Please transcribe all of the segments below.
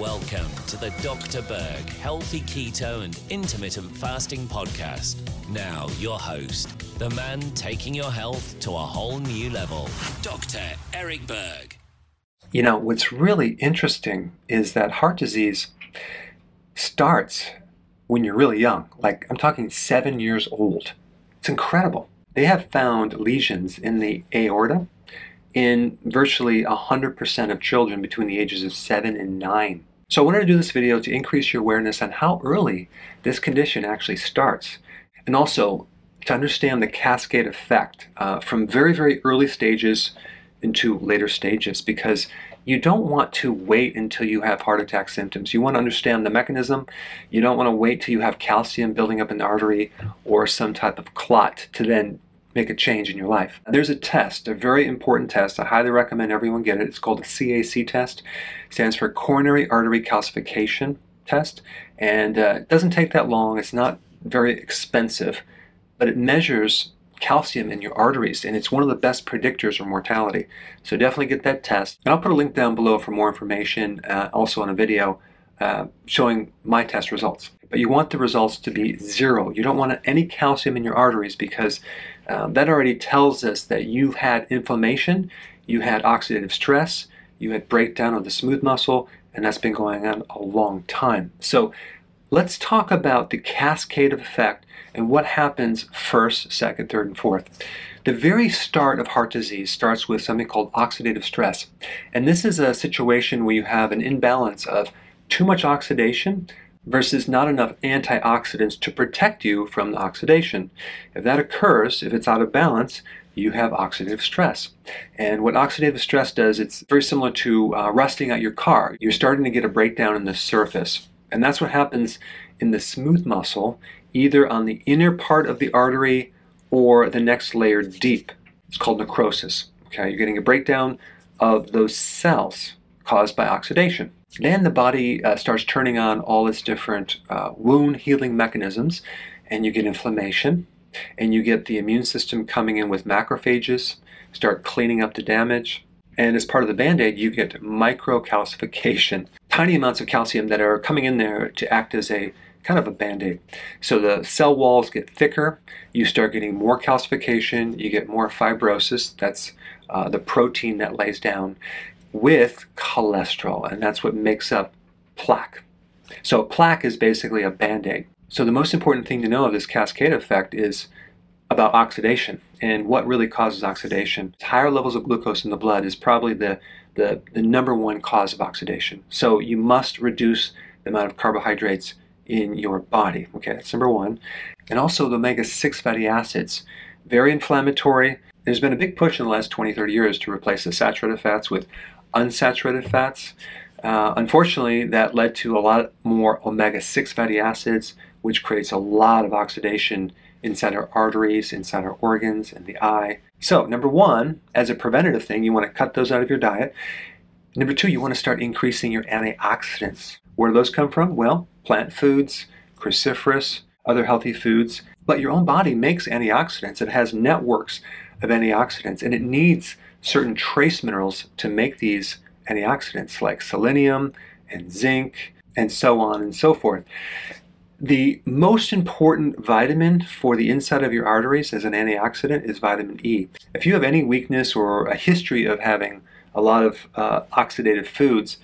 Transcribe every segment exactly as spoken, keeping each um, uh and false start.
Welcome to the Doctor Berg Healthy Keto and Intermittent Fasting Podcast. Now your host, the man taking your health to a whole new level, Doctor Eric Berg. You know, what's really interesting is that heart disease starts when you're really young. Like, I'm talking seven years old. It's incredible. They have found lesions in the aorta in virtually one hundred percent of children between the ages of seven and nine. So I wanted to do this video to increase your awareness on how early this condition actually starts, and also to understand the cascade effect uh, from very, very early stages into later stages, because you don't want to wait until you have heart attack symptoms. You want to understand the mechanism. You don't want to wait till you have calcium building up in the artery or some type of clot to then make a change in your life. There's a test, a very important test. I highly recommend everyone get it. It's called a C A C test. It stands for coronary artery calcification test, and uh, it doesn't take that long. It's not very expensive, but it measures calcium in your arteries, and it's one of the best predictors of mortality. So definitely get that test. And I'll put a link down below for more information, uh, also on a video uh, showing my test results. But you want the results to be zero. You don't want any calcium in your arteries, because um, that already tells us that you've had inflammation, you had oxidative stress, you had breakdown of the smooth muscle, and that's been going on a long time. So let's talk about the cascade of effect and what happens first, second, third, and fourth. The very start of heart disease starts with something called oxidative stress. And this is a situation where you have an imbalance of too much oxidation versus not enough antioxidants to protect you from the oxidation. If that occurs, if it's out of balance, you have oxidative stress. And what oxidative stress does, it's very similar to uh, rusting out your car. You're starting to get a breakdown in the surface. And that's what happens in the smooth muscle, either on the inner part of the artery or the next layer deep. It's called necrosis. Okay, you're getting a breakdown of those cells caused by oxidation. Then the body uh, starts turning on all its different uh, wound healing mechanisms, and you get inflammation, and you get the immune system coming in with macrophages, start cleaning up the damage. And as part of the Band-Aid, you get microcalcification, tiny amounts of calcium that are coming in there to act as a kind of a Band-Aid. So the cell walls get thicker, you start getting more calcification, you get more fibrosis, that's uh, the protein that lays down, with cholesterol, and that's what makes up plaque. So plaque is basically a Band-Aid. So the most important thing to know of this cascade effect is about oxidation and what really causes oxidation. Higher levels of glucose in the blood is probably the, the, the number one cause of oxidation. So you must reduce the amount of carbohydrates in your body. Okay, that's number one. And also the omega six fatty acids, very inflammatory. There's been a big push in the last twenty, thirty years to replace the saturated fats with unsaturated fats. Uh, unfortunately, that led to a lot more omega six fatty acids, which creates a lot of oxidation inside our arteries, inside our organs, in the eye. So number one, as a preventative thing, you want to cut those out of your diet. Number two, you want to start increasing your antioxidants. Where do those come from? Well, plant foods, cruciferous, other healthy foods. But your own body makes antioxidants. It has networks of antioxidants, and it needs certain trace minerals to make these antioxidants, like selenium and zinc and so on and so forth. The most important vitamin for the inside of your arteries as an antioxidant is vitamin E. If you have any weakness or a history of having a lot of uh, oxidative foods,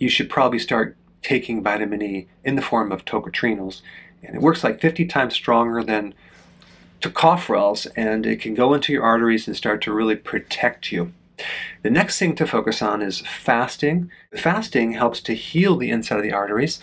you should probably start taking vitamin E in the form of tocotrienols. And it works like fifty times stronger than tocopherols, and it can go into your arteries and start to really protect you. The next thing to focus on is fasting. Fasting helps to heal the inside of the arteries,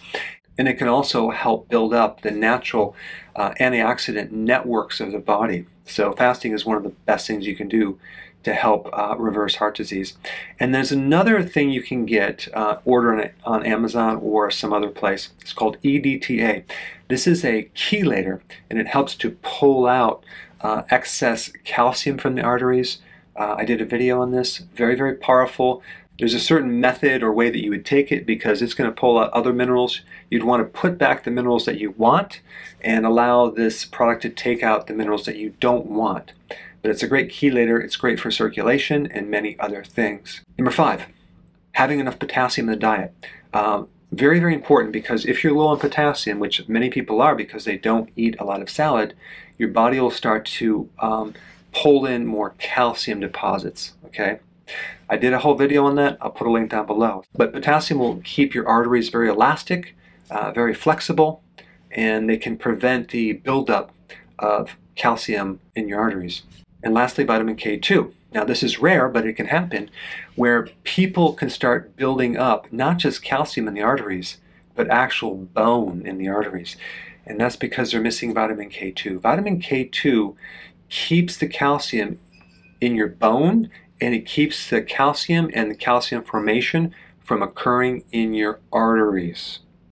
and it can also help build up the natural uh, antioxidant networks of the body. So fasting is one of the best things you can do to help uh, reverse heart disease. And there's another thing you can get, uh, order on, on Amazon or some other place. It's called E D T A. This is a chelator, and it helps to pull out uh, excess calcium from the arteries. Uh, I did a video on this, very, very powerful. There's a certain method or way that you would take it, because it's going to pull out other minerals. You'd want to put back the minerals that you want and allow this product to take out the minerals that you don't want. But it's a great chelator. It's great for circulation and many other things. Number five, having enough potassium in the diet. Um, Very, very important, because if you're low on potassium, which many people are because they don't eat a lot of salad, your body will start to um, pull in more calcium deposits, okay? I did a whole video on that. I'll put a link down below. But potassium will keep your arteries very elastic, uh, very flexible, and they can prevent the buildup of calcium in your arteries. And lastly, vitamin K two. Now, this is rare, but it can happen, where people can start building up not just calcium in the arteries, but actual bone in the arteries. And that's because they're missing vitamin K two. Vitamin K two keeps the calcium in your bone, and it keeps the calcium and the calcium formation from occurring in your arteries.